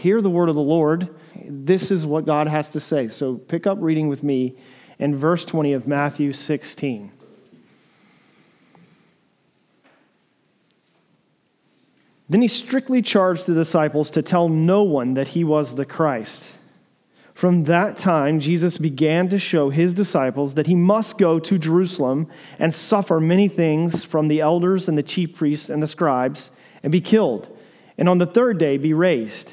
Hear the word of the Lord. This is what God has to say. So pick up reading with me in verse 20 of Matthew 16. Then he strictly charged the disciples to tell no one that he was the Christ. From that time, Jesus began to show his disciples that he must go to Jerusalem and suffer many things from the elders and the chief priests and the scribes and be killed, and on the third day be raised.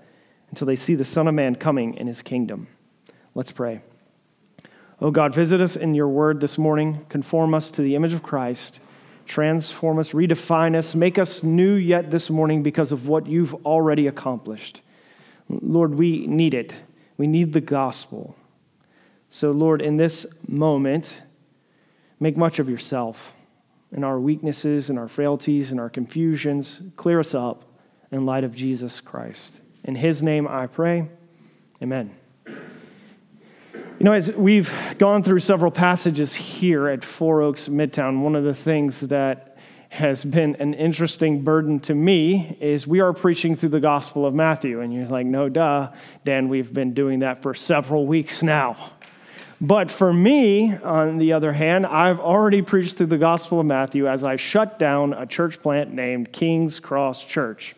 until they see the Son of Man coming in his kingdom." Let's pray. Oh God, visit us in your word this morning. Conform us to the image of Christ. Transform us, redefine us, make us new yet this morning because of what you've already accomplished. Lord, we need it. We need the gospel. So Lord, in this moment, make much of yourself in our weaknesses and our frailties and our confusions. Clear us up in light of Jesus Christ. In his name I pray, amen. You know, as we've gone through several passages here at Four Oaks Midtown, one of the things that has been an interesting burden to me is we are preaching through the Gospel of Matthew. And you're like, no, duh, Dan, we've been doing that for several weeks now. But for me, on the other hand, I've already preached through the Gospel of Matthew as I shut down a church plant named King's Cross Church.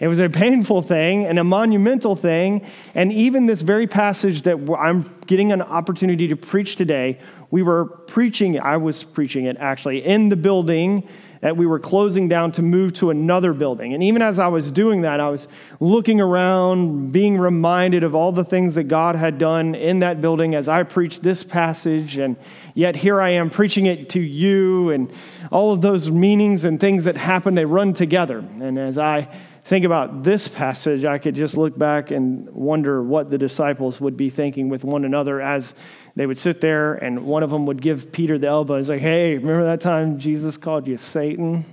It was a painful thing and a monumental thing. And even this very passage that I'm getting an opportunity to preach today, I was preaching it actually in the building that we were closing down to move to another building. And even as I was doing that, I was looking around, being reminded of all the things that God had done in that building as I preached this passage. And yet here I am preaching it to you, and all of those meanings and things that happen, they run together. And as I think about this passage, I could just look back and wonder what the disciples would be thinking with one another as they would sit there, and one of them would give Peter the elbow. He's like, "Hey, remember that time Jesus called you Satan?"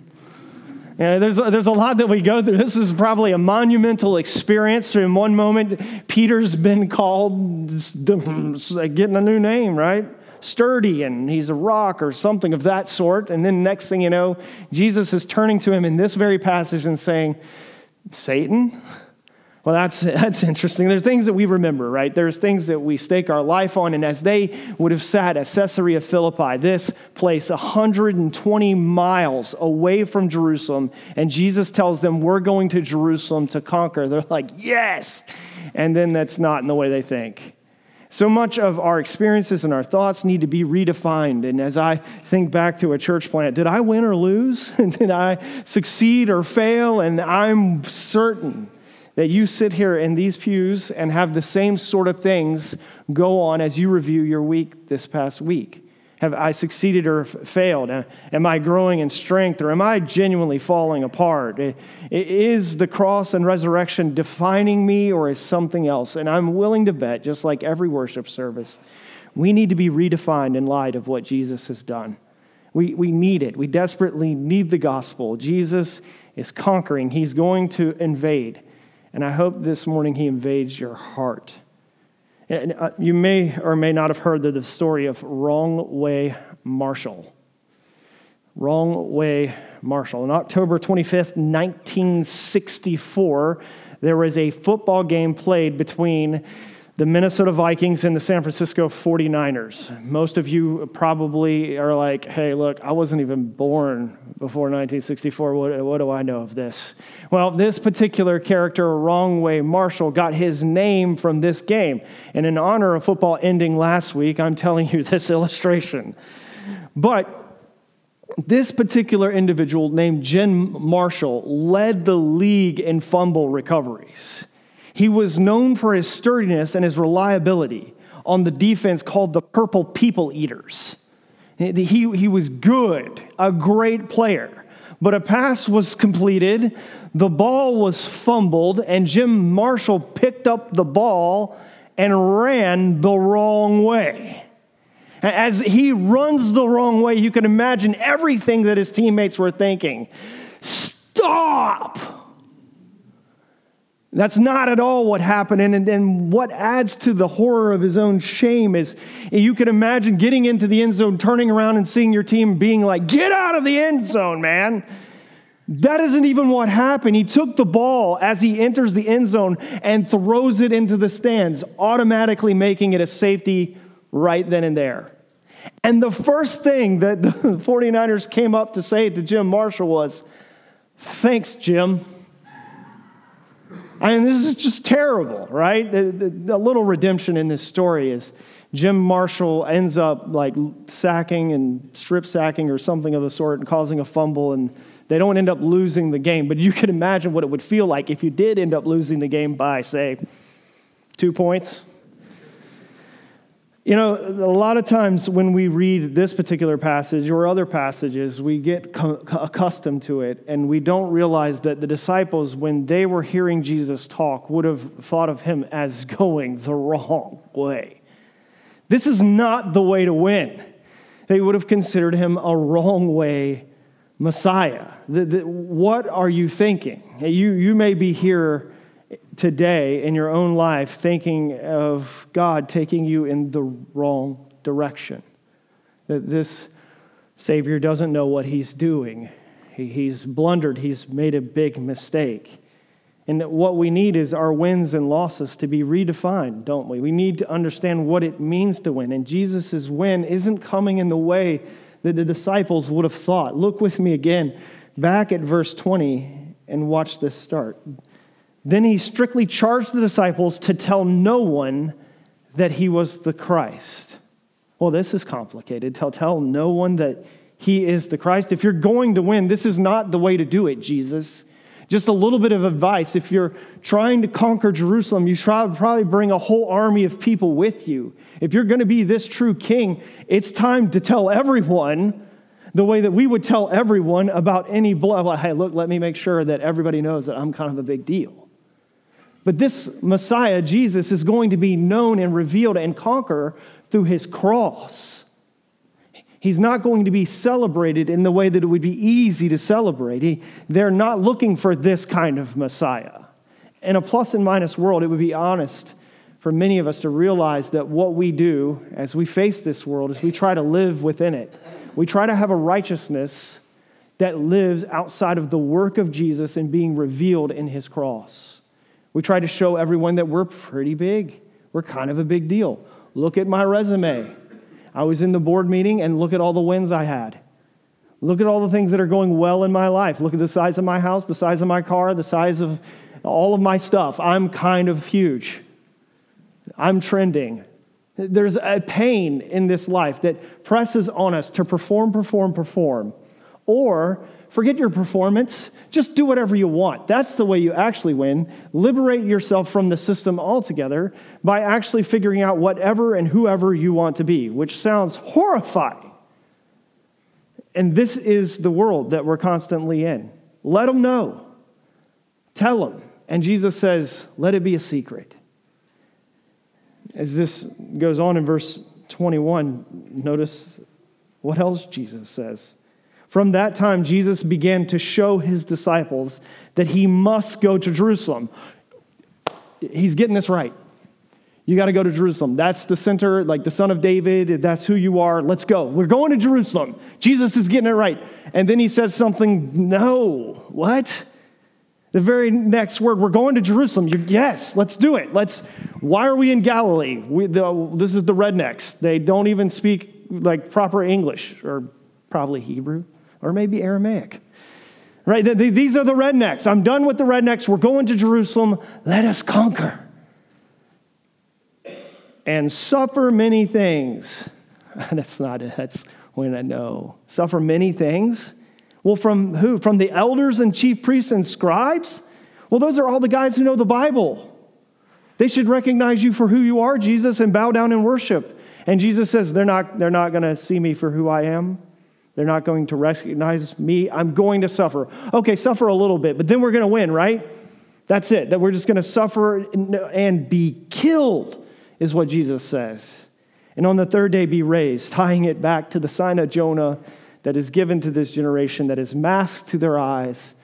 And there's a lot that we go through. This is probably a monumental experience. In one moment, Peter's been called getting a new name, right? Sturdy, and he's a rock or something of that sort. And then next thing you know, Jesus is turning to him in this very passage and saying, "Satan?" Well, that's interesting. There's things that we remember, right? There's things that we stake our life on. And as they would have sat at Caesarea Philippi, this place 120 miles away from Jerusalem, and Jesus tells them, "We're going to Jerusalem to conquer." They're like, "Yes!" And then that's not in the way they think. So much of our experiences and our thoughts need to be redefined. And as I think back to a church plant, did I win or lose? Did I succeed or fail? And I'm certain that you sit here in these pews and have the same sort of things go on as you review your week this past week. Have I succeeded or failed? Am I growing in strength, or am I genuinely falling apart? Is the cross and resurrection defining me, or is something else? And I'm willing to bet, just like every worship service, we need to be redefined in light of what Jesus has done. We need it. We desperately need the gospel. Jesus is conquering. He's going to invade. And I hope this morning he invades your heart. And you may or may not have heard the story of Wrong Way Marshall. Wrong Way Marshall. On October 25th, 1964, there was a football game played between the Minnesota Vikings and the San Francisco 49ers. Most of you probably are like, hey, look, I wasn't even born before 1964. What do I know of this? Well, this particular character, Wrongway Marshall, got his name from this game. And in honor of football ending last week, I'm telling you this illustration. But this particular individual named Jim Marshall led the league in fumble recoveries. He was known for his sturdiness and his reliability on the defense called the Purple People Eaters. He was good, a great player, but a pass was completed, the ball was fumbled, and Jim Marshall picked up the ball and ran the wrong way. As he runs the wrong way, you can imagine everything that his teammates were thinking. Stop! That's not at all what happened. And then what adds to the horror of his own shame is you can imagine getting into the end zone, turning around and seeing your team being like, get out of the end zone, man. That isn't even what happened. He took the ball as he enters the end zone and throws it into the stands, automatically making it a safety right then and there. And the first thing that the 49ers came up to say to Jim Marshall was, thanks, Jim. I mean, this is just terrible, right? The little redemption in this story is Jim Marshall ends up like sacking and strip sacking or something of the sort and causing a fumble, and they don't end up losing the game. But you can imagine what it would feel like if you did end up losing the game by, say, 2 points. You know, a lot of times when we read this particular passage or other passages, we get accustomed to it, and we don't realize that the disciples, when they were hearing Jesus talk, would have thought of him as going the wrong way. This is not the way to win. They would have considered him a wrong way Messiah. What are you thinking? You may be here today in your own life thinking of God taking you in the wrong direction, that this Savior doesn't know what he's doing. He's blundered. He's made a big mistake. And that what we need is our wins and losses to be redefined, don't we? We need to understand what it means to win. And Jesus' win isn't coming in the way that the disciples would have thought. Look with me again back at verse 20 and watch this start. Then he strictly charged the disciples to tell no one that he was the Christ. Well, this is complicated. Tell no one that he is the Christ. If you're going to win, this is not the way to do it, Jesus. Just a little bit of advice. If you're trying to conquer Jerusalem, you should probably bring a whole army of people with you. If you're going to be this true king, it's time to tell everyone the way that we would tell everyone about any blood. Hey, look, let me make sure that everybody knows that I'm kind of a big deal. But this Messiah, Jesus, is going to be known and revealed and conquer through his cross. He's not going to be celebrated in the way that it would be easy to celebrate. They're not looking for this kind of Messiah. In a plus and minus world, it would be honest for many of us to realize that what we do as we face this world is we try to live within it. We try to have a righteousness that lives outside of the work of Jesus and being revealed in his cross. We try to show everyone that we're pretty big. We're kind of a big deal. Look at my resume. I was in the board meeting, and look at all the wins I had. Look at all the things that are going well in my life. Look at the size of my house, the size of my car, the size of all of my stuff. I'm kind of huge. I'm trending. There's a pain in this life that presses on us to perform. Or forget your performance. Just do whatever you want. That's the way you actually win. Liberate yourself from the system altogether by actually figuring out whatever and whoever you want to be, which sounds horrifying. And this is the world that we're constantly in. Let them know. Tell them. And Jesus says, let it be a secret. As this goes on in verse 21, notice what else Jesus says. From that time, Jesus began to show his disciples that he must go to Jerusalem. He's getting this right. You got to go to Jerusalem. That's the center, like the son of David. That's who you are. Let's go. We're going to Jerusalem. Jesus is getting it right. And then he says something. No, what? The very next word, we're going to Jerusalem. Yes, let's do it. Why are we in Galilee? This is the rednecks. They don't even speak like proper English, or probably Hebrew, or maybe Aramaic. Right? These are the rednecks. I'm done with the rednecks. We're going to Jerusalem. Let us conquer and suffer many things. That's not it. That's when I know. Suffer many things? Well, from who? From the elders and chief priests and scribes? Well, those are all the guys who know the Bible. They should recognize you for who you are, Jesus, and bow down and worship. And Jesus says, they're not going to see me for who I am. They're not going to recognize me. I'm going to suffer. Okay, suffer a little bit, but then we're going to win, right? That's it. That we're just going to suffer and be killed is what Jesus says. And on the third day be raised, tying it back to the sign of Jonah that is given to this generation, that is masked to their eyes,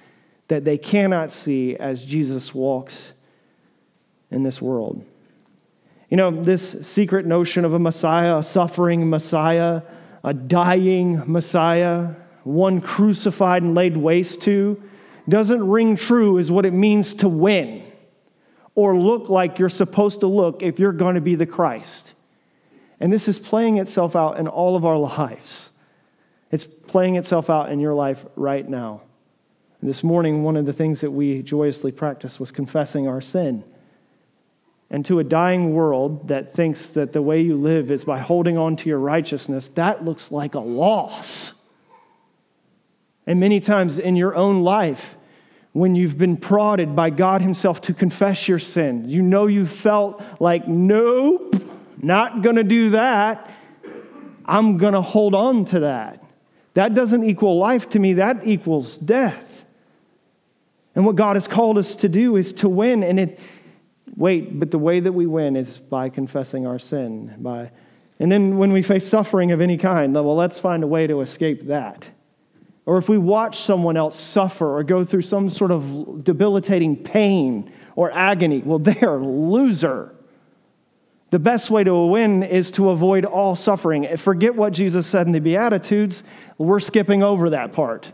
that they cannot see as Jesus walks in this world. You know, this secret notion of a Messiah, a suffering Messiah, a dying Messiah, one crucified and laid waste to, doesn't ring true as what it means to win or look like you're supposed to look if you're going to be the Christ. And this is playing itself out in all of our lives. It's playing itself out in your life right now. And this morning, one of the things that we joyously practiced was confessing our sin. And to a dying world that thinks that the way you live is by holding on to your righteousness, that looks like a loss. And many times in your own life, when you've been prodded by God Himself to confess your sin, you know you felt like, nope, not going to do that. I'm going to hold on to that. That doesn't equal life to me. That equals death. And what God has called us to do is to win. But the way that we win is by confessing our sin. And then when we face suffering of any kind, well, let's find a way to escape that. Or if we watch someone else suffer or go through some sort of debilitating pain or agony, well, they are a loser. The best way to win is to avoid all suffering. Forget what Jesus said in the Beatitudes. We're skipping over that part.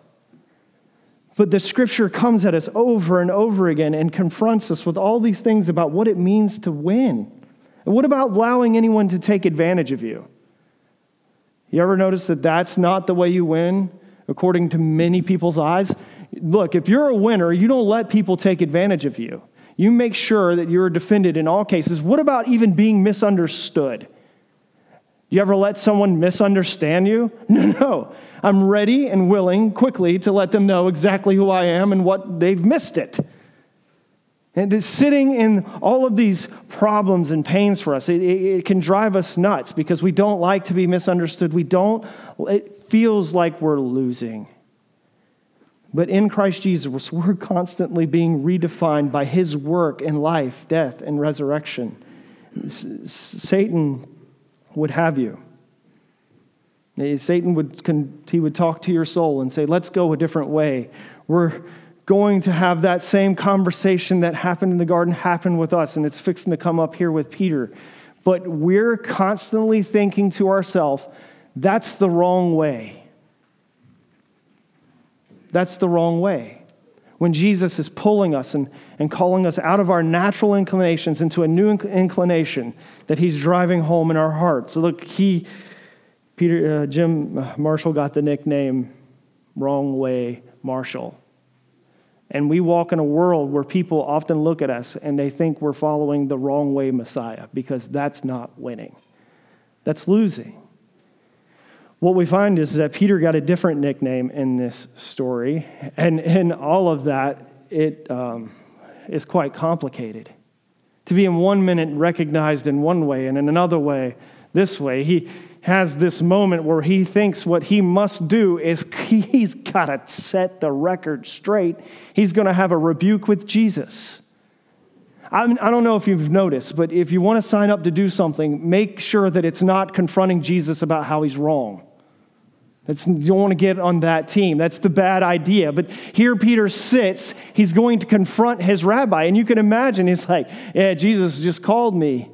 But the scripture comes at us over and over again and confronts us with all these things about what it means to win. And what about allowing anyone to take advantage of you? You ever notice that that's not the way you win, according to many people's eyes? Look, if you're a winner, you don't let people take advantage of you. You make sure that you're defended in all cases. What about even being misunderstood? You ever let someone misunderstand you? No. I'm ready and willing quickly to let them know exactly who I am and what they've missed it. And sitting in all of these problems and pains for us, it can drive us nuts because we don't like to be misunderstood. It feels like we're losing. But in Christ Jesus, we're constantly being redefined by His work in life, death, and resurrection. Satan would have you. Satan would talk to your soul and say, let's go a different way. We're going to have that same conversation that happened in the garden happen with us, and it's fixing to come up here with Peter. But we're constantly thinking to ourselves, that's the wrong way. That's the wrong way. When Jesus is pulling us and calling us out of our natural inclinations into a new inclination that He's driving home in our hearts. So look, Jim Marshall got the nickname Wrong Way Marshall. And we walk in a world where people often look at us and they think we're following the wrong way Messiah, because that's not winning. That's losing. What we find is that Peter got a different nickname in this story, and in all of that, it is quite complicated. To be in one minute recognized in one way, and in another way, this way. He has this moment where he thinks what he must do is he's got to set the record straight. He's going to have a rebuke with Jesus. I don't know if you've noticed, but if you want to sign up to do something, make sure that it's not confronting Jesus about how He's wrong. You don't want to get on that team. That's the bad idea. But here Peter sits. He's going to confront his rabbi. And you can imagine, he's like, yeah, Jesus just called me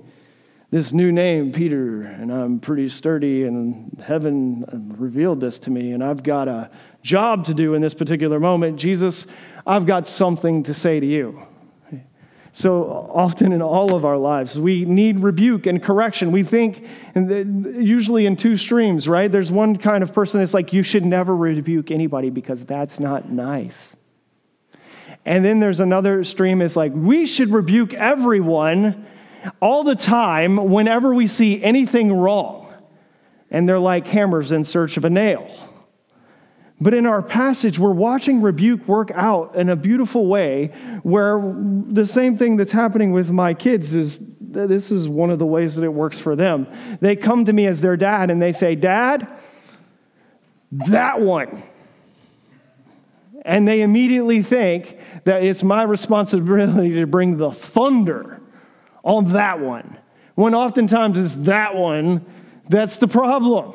this new name, Peter, and I'm pretty sturdy, and heaven revealed this to me, and I've got to job to do in this particular moment. Jesus, I've got something to say to you. So often in all of our lives, we need rebuke and correction. We think, and usually in two streams, right? There's one kind of person that's like, you should never rebuke anybody because that's not nice. And then there's another stream is like, we should rebuke everyone all the time whenever we see anything wrong. And they're like hammers in search of a nail. But in our passage, we're watching rebuke work out in a beautiful way where the same thing that's happening with my kids is this is one of the ways that it works for them. They come to me as their dad and they say, Dad, that one. And they immediately think that it's my responsibility to bring the thunder on that one, when oftentimes it's that one that's the problem.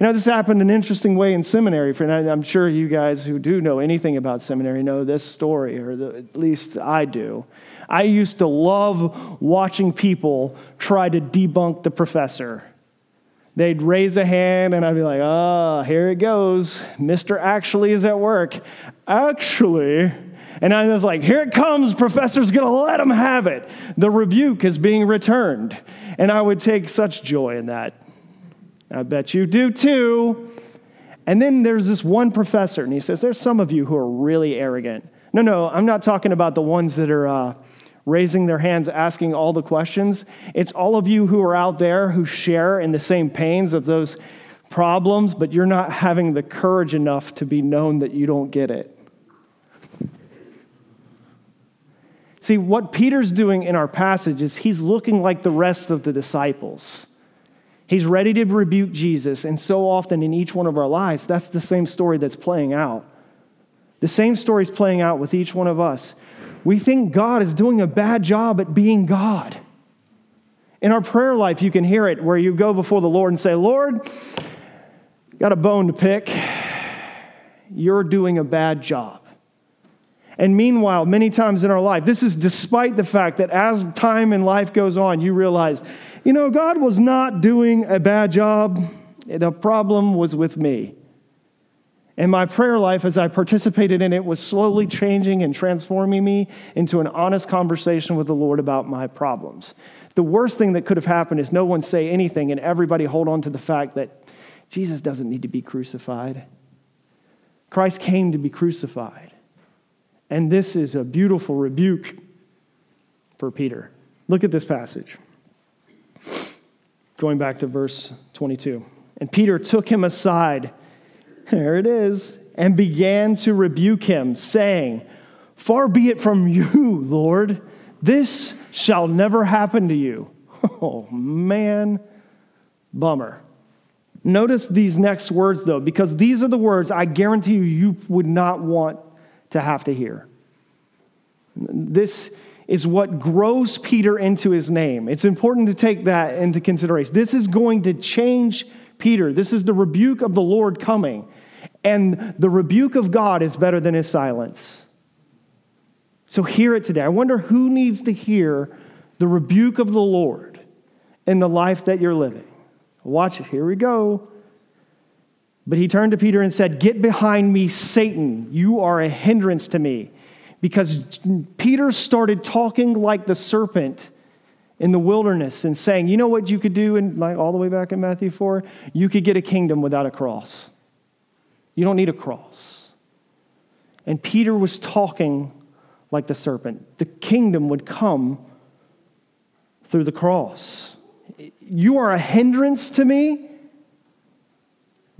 You know, this happened an interesting way in seminary. And I'm sure you guys who do know anything about seminary know this story, or at least I do. I used to love watching people try to debunk the professor. They'd raise a hand, and I'd be like, oh, here it goes. Mr. Actually is at work. Actually... And I was like, here it comes, professor's going to let him have it. The rebuke is being returned. And I would take such joy in that. I bet you do too. And then there's this one professor, and he says, there's some of you who are really arrogant. No, I'm not talking about the ones that are raising their hands, asking all the questions. It's all of you who are out there who share in the same pains of those problems, but you're not having the courage enough to be known that you don't get it. See, what Peter's doing in our passage is he's looking like the rest of the disciples. He's ready to rebuke Jesus, and so often in each one of our lives, that's the same story that's playing out. The same story's playing out with each one of us. We think God is doing a bad job at being God. In our prayer life, you can hear it, where you go before the Lord and say, Lord, got a bone to pick. You're doing a bad job. And meanwhile, many times in our life, this is despite the fact that as time in life goes on, you realize, God was not doing a bad job. The problem was with me. And my prayer life, as I participated in it, was slowly changing and transforming me into an honest conversation with the Lord about my problems. The worst thing that could have happened is no one say anything and everybody hold on to the fact that Jesus doesn't need to be crucified. Christ came to be crucified. And this is a beautiful rebuke for Peter. Look at this passage. Going back to verse 22. And Peter took him aside, there it is, and began to rebuke him, saying, Far be it from you, Lord, this shall never happen to you. Oh, man, bummer. Notice these next words, though, because these are the words I guarantee you would not want to have to hear. This is what grows Peter into his name. It's important to take that into consideration. This is going to change Peter. This is the rebuke of the Lord coming. And the rebuke of God is better than his silence. So hear it today. I wonder who needs to hear the rebuke of the Lord in the life that you're living. Watch it. Here we go. But he turned to Peter and said, Get behind me, Satan. You are a hindrance to me. Because Peter started talking like the serpent in the wilderness and saying, you know what you could do, and like all the way back in Matthew 4? You could get a kingdom without a cross. You don't need a cross. And Peter was talking like the serpent. The kingdom would come through the cross. You are a hindrance to me.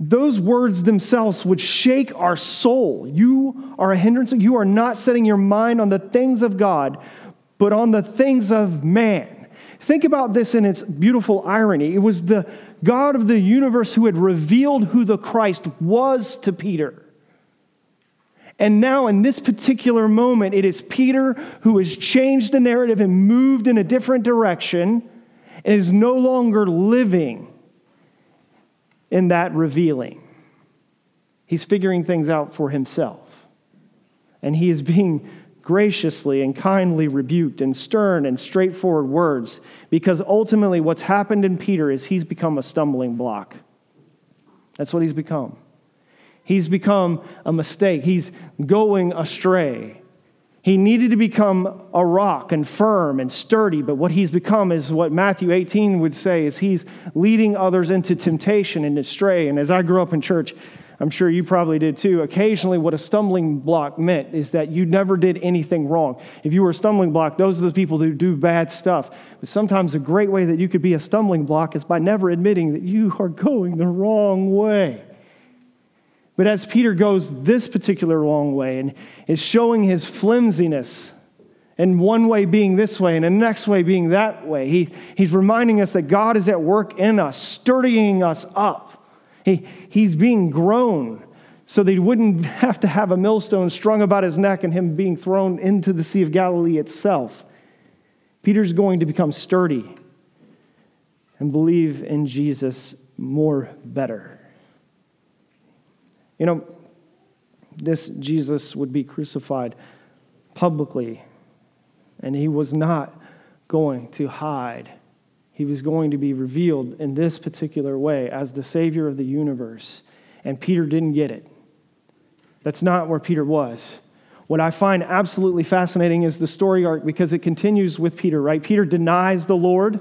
Those words themselves would shake our soul. You are a hindrance. You are not setting your mind on the things of God, but on the things of man. Think about this in its beautiful irony. It was the God of the universe who had revealed who the Christ was to Peter. And now in this particular moment, it is Peter who has changed the narrative and moved in a different direction and is no longer living in that revealing. He's figuring things out for himself. And he is being graciously and kindly rebuked in stern and straightforward words, because ultimately what's happened in Peter is he's become a stumbling block. That's what he's become. He's become a mistake. He's going astray. He needed to become a rock and firm and sturdy, but what he's become is what Matthew 18 would say is he's leading others into temptation and astray. And as I grew up in church, I'm sure you probably did too, occasionally what a stumbling block meant is that you never did anything wrong. If you were a stumbling block, those are the people who do bad stuff. But sometimes a great way that you could be a stumbling block is by never admitting that you are going the wrong way. But as Peter goes this particular wrong way and is showing his flimsiness, and one way being this way and the next way being that way, he's reminding us that God is at work in us, sturdying us up. He's being grown so that he wouldn't have to have a millstone strung about his neck and him being thrown into the Sea of Galilee itself. Peter's going to become sturdy and believe in Jesus more better. You know, this Jesus would be crucified publicly, and he was not going to hide. He was going to be revealed in this particular way as the Savior of the universe, and Peter didn't get it. That's not where Peter was. What I find absolutely fascinating is the story arc because it continues with Peter, right? Peter denies the Lord.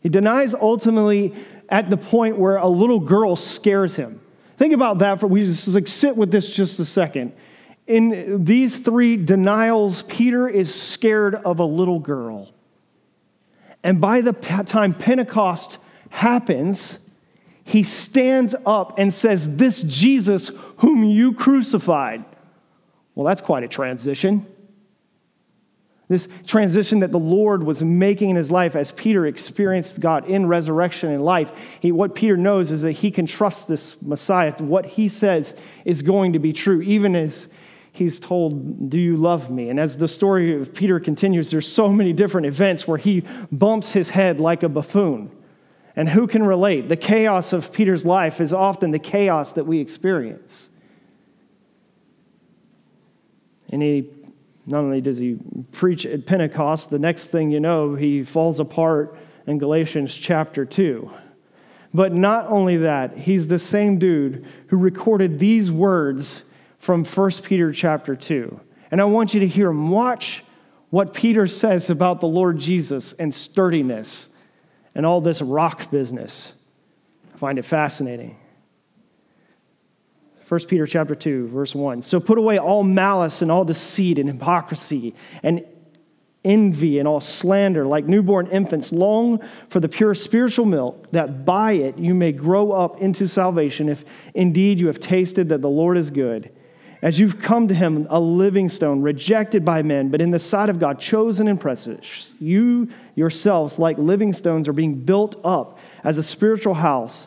He denies ultimately at the point where a little girl scares him. Think about that for we just like sit with this just a second. In these three denials, Peter is scared of a little girl. And by the time Pentecost happens, he stands up and says, "This Jesus whom you crucified." Well, that's quite a transition. This transition that the Lord was making in his life as Peter experienced God in resurrection and life. What Peter knows is that he can trust this Messiah. What he says is going to be true, even as he's told, "Do you love me?" And as the story of Peter continues, there's so many different events where he bumps his head like a buffoon. And who can relate? The chaos of Peter's life is often the chaos that we experience. And not only does he preach at Pentecost, the next thing you know, he falls apart in Galatians chapter 2. But not only that, he's the same dude who recorded these words from 1 Peter chapter 2. And I want you to hear him. Watch what Peter says about the Lord Jesus and sturdiness and all this rock business. I find it fascinating. 1 Peter chapter 2, verse 1. "So put away all malice and all deceit and hypocrisy and envy and all slander, like newborn infants, long for the pure spiritual milk, that by it you may grow up into salvation, if indeed you have tasted that the Lord is good. As you've come to him, a living stone, rejected by men, but in the sight of God, chosen and precious. You yourselves, like living stones, are being built up as a spiritual house,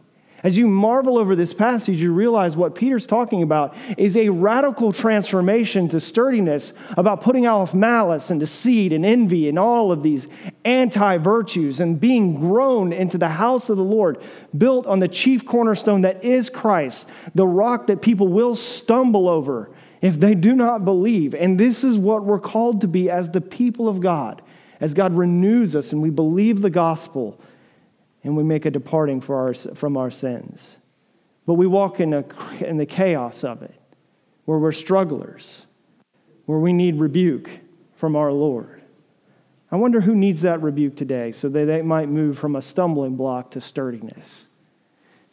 As you marvel over this passage, you realize what Peter's talking about is a radical transformation to sturdiness, about putting off malice and deceit and envy and all of these anti-virtues and being grown into the house of the Lord, built on the chief cornerstone that is Christ, the rock that people will stumble over if they do not believe. And this is what we're called to be as the people of God, as God renews us and we believe the gospel and we make a departing from our sins. But we walk in the chaos of it, where we're strugglers, where we need rebuke from our Lord. I wonder who needs that rebuke today so that they might move from a stumbling block to sturdiness.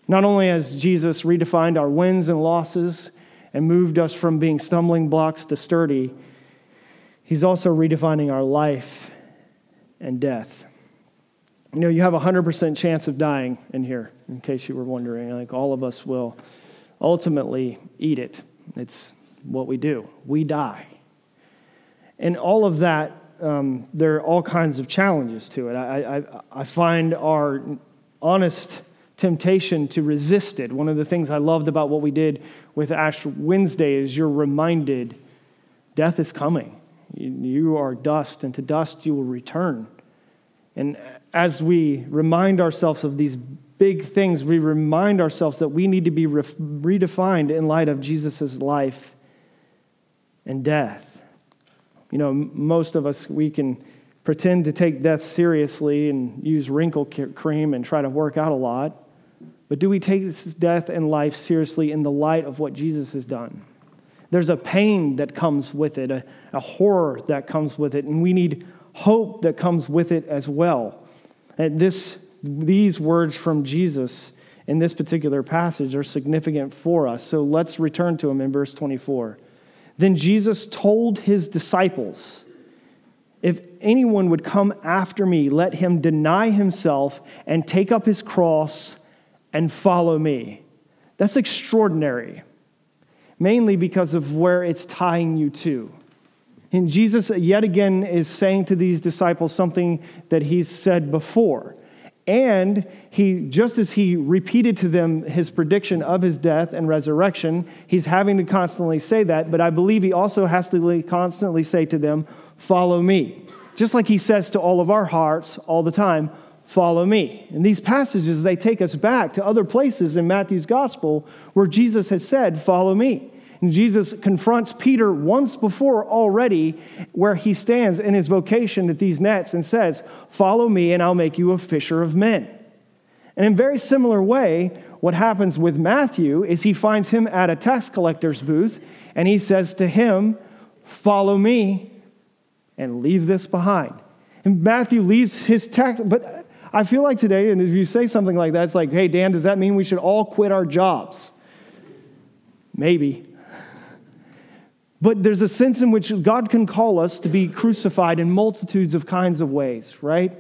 Not only has Jesus redefined our wins and losses and moved us from being stumbling blocks to sturdy, he's also redefining our life and death. You know, you have a 100% chance of dying in here, in case you were wondering. Like, all of us will ultimately eat it. It's what we do. We die. And all of that, there are all kinds of challenges to it. I find our honest temptation to resist it. One of the things I loved about what we did with Ash Wednesday is you're reminded death is coming. You are dust, and to dust you will return. And as we remind ourselves of these big things, we remind ourselves that we need to be redefined in light of Jesus' life and death. You know, most of us, we can pretend to take death seriously and use wrinkle cream and try to work out a lot. But do we take this death and life seriously in the light of what Jesus has done? There's a pain that comes with it, a horror that comes with it, and we need hope that comes with it as well. And these words from Jesus in this particular passage are significant for us. So let's return to him in verse 24. Then Jesus told his disciples, "If anyone would come after me, let him deny himself and take up his cross and follow me." That's extraordinary. Mainly because of where it's tying you to. And Jesus yet again is saying to these disciples something that he's said before. And he, just as he repeated to them his prediction of his death and resurrection, he's having to constantly say that, but I believe he also has to constantly say to them, "Follow me." Just like he says to all of our hearts all the time, "Follow me." And these passages, they take us back to other places in Matthew's gospel where Jesus has said, "Follow me." And Jesus confronts Peter once before already where he stands in his vocation at these nets and says, "Follow me and I'll make you a fisher of men." And in a very similar way, what happens with Matthew is he finds him at a tax collector's booth and he says to him, "Follow me and leave this behind." And Matthew leaves his tax, but I feel like today, and if you say something like that, it's like, "Hey, Dan, does that mean we should all quit our jobs?" Maybe. But there's a sense in which God can call us to be crucified in multitudes of kinds of ways, right?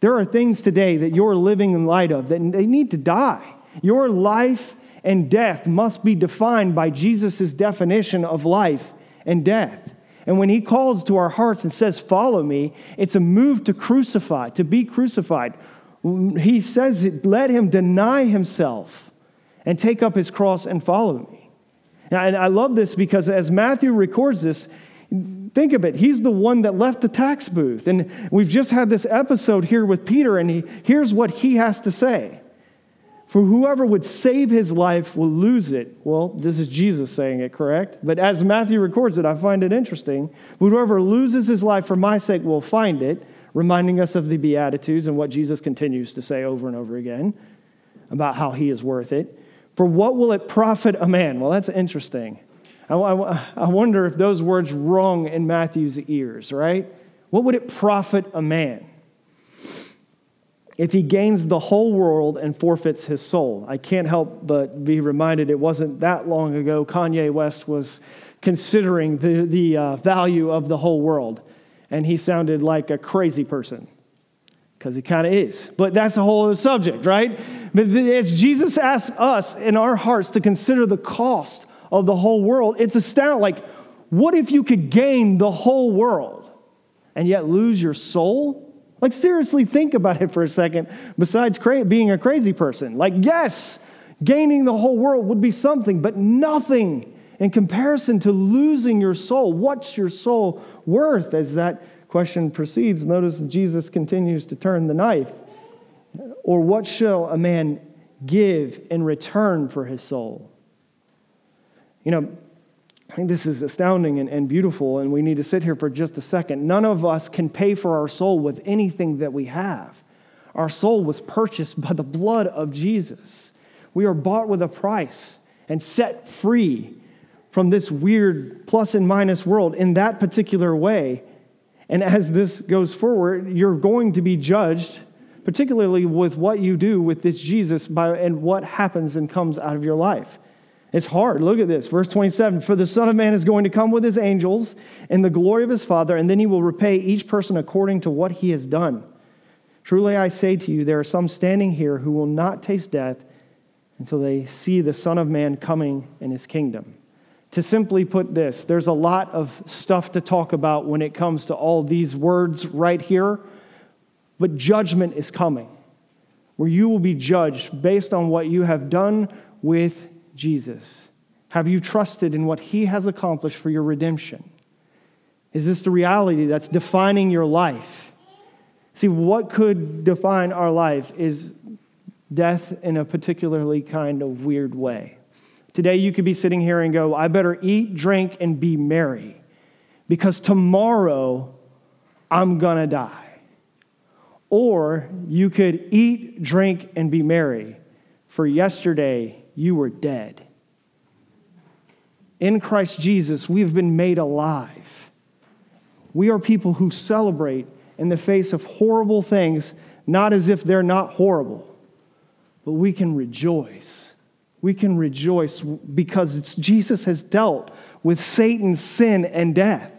There are things today that you're living in light of that they need to die. Your life and death must be defined by Jesus' definition of life and death. And when he calls to our hearts and says, "Follow me," it's a move to crucify, to be crucified. He says, "Let him deny himself and take up his cross and follow me." And I love this because as Matthew records this, think of it. He's the one that left the tax booth. And we've just had this episode here with Peter, and here's what he has to say. "For whoever would save his life will lose it." Well, this is Jesus saying it, correct? But as Matthew records it, I find it interesting. "Whoever loses his life for my sake will find it," reminding us of the Beatitudes and what Jesus continues to say over and over again about how he is worth it. "For what will it profit a man?" Well, that's interesting. I wonder if those words rung in Matthew's ears, right? What would it profit a man if he gains the whole world and forfeits his soul? I can't help but be reminded it wasn't that long ago Kanye West was considering the value of the whole world. And he sounded like a crazy person, because he kind of is. But that's a whole other subject, right? But as Jesus asks us in our hearts to consider the cost of the whole world, it's astounding. Like, what if you could gain the whole world and yet lose your soul? Like, seriously, think about it for a second, besides being a crazy person. Like, yes, gaining the whole world would be something, but nothing in comparison to losing your soul. What's your soul worth? As that question proceeds, notice Jesus continues to turn the knife. "Or what shall a man give in return for his soul?" You know, I think this is astounding and beautiful, and we need to sit here for just a second. None of us can pay for our soul with anything that we have. Our soul was purchased by the blood of Jesus. We are bought with a price and set free from this weird plus and minus world in that particular way. And as this goes forward, you're going to be judged, particularly with what you do with this Jesus and what happens and comes out of your life. It's hard. Look at this. Verse 27, for the Son of Man is going to come with his angels in the glory of his Father, and then he will repay each person according to what he has done. Truly I say to you, there are some standing here who will not taste death until they see the Son of Man coming in his kingdom. To simply put this, there's a lot of stuff to talk about when it comes to all these words right here, but judgment is coming, where you will be judged based on what you have done with Jesus. Have you trusted in what he has accomplished for your redemption? Is this the reality that's defining your life? See, what could define our life is death in a particularly kind of weird way. Today you could be sitting here and go, I better eat, drink, and be merry, because tomorrow I'm gonna die. Or you could eat, drink, and be merry, for yesterday you were dead. In Christ Jesus, we've been made alive. We are people who celebrate in the face of horrible things, not as if they're not horrible, but we can rejoice. We can rejoice because Jesus has dealt with Satan's sin and death.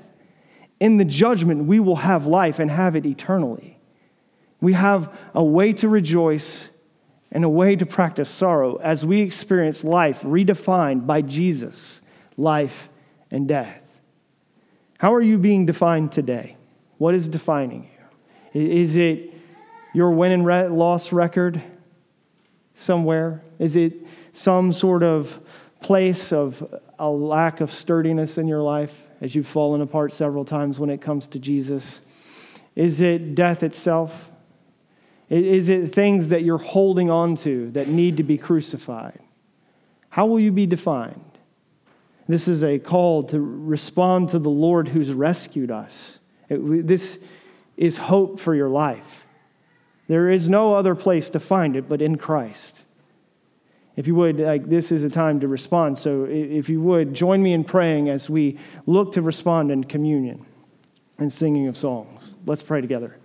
In the judgment, we will have life and have it eternally. We have a way to rejoice and a way to practice sorrow as we experience life redefined by Jesus, life and death. How are you being defined today? What is defining you? Is it your win and loss record somewhere? Is it some sort of place of a lack of sturdiness in your life as you've fallen apart several times when it comes to Jesus? Is it death itself? Is it things that you're holding on to that need to be crucified? How will you be defined? This is a call to respond to the Lord who's rescued us. This is hope for your life. There is no other place to find it but in Christ. If you would, this is a time to respond. So if you would, join me in praying as we look to respond in communion and singing of songs. Let's pray together.